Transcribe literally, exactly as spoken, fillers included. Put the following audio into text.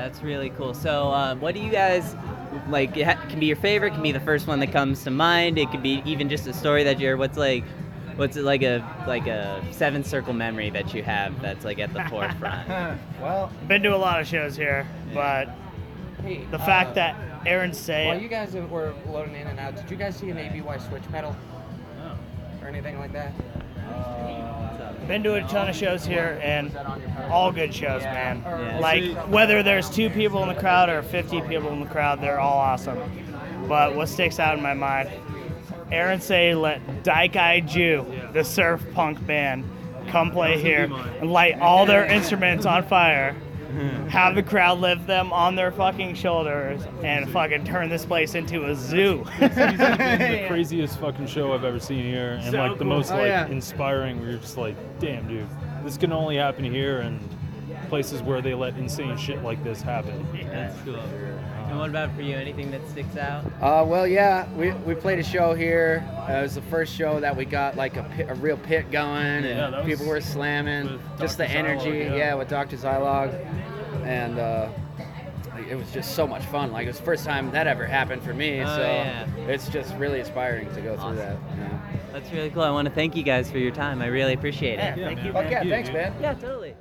Yeah, that's really cool. So um, what do you guys, like, it ha- can be your favorite, can be the first one that comes to mind, it could be even just a story that you're, what's like, what's it like a like a seven circle memory that you have that's like at the forefront? Well, been to a lot of shows here, but hey, the fact uh, that Aaron said, while you guys were loading in and out, did you guys see an A B Y switch pedal? No. Or anything like that? Uh, been to a ton of shows here, and all good shows, yeah. man. Yeah. Like, whether there's two people in the crowd or fifty people in the crowd, they're all awesome. But what sticks out in my mind, Aaron Say let Dyke Eye Jew, the surf punk band, come play here and light all their instruments on fire, have the crowd lift them on their fucking shoulders, and fucking turn this place into a zoo. It's, it's the craziest fucking show I've ever seen here, and so like the cool. most like oh, yeah. inspiring, where you're just like, damn dude, this can only happen here and places where they let insane shit like this happen. Yeah, that's cool. And what about for you? Anything that sticks out? Uh, well, yeah, we we played a show here. Uh, it was the first show that we got like a, pit, a real pit going, and yeah, people were slamming. Just the Zilog, energy, yeah. yeah, with Doctor Zilog, and uh, it was just so much fun. Like, it was the first time that ever happened for me, oh, so yeah. it's just really inspiring to go awesome. through that. Yeah. That's really cool. I want to thank you guys for your time. I really appreciate it. Yeah, yeah, thank man. you. Fuck yeah, thanks, man. Yeah, totally.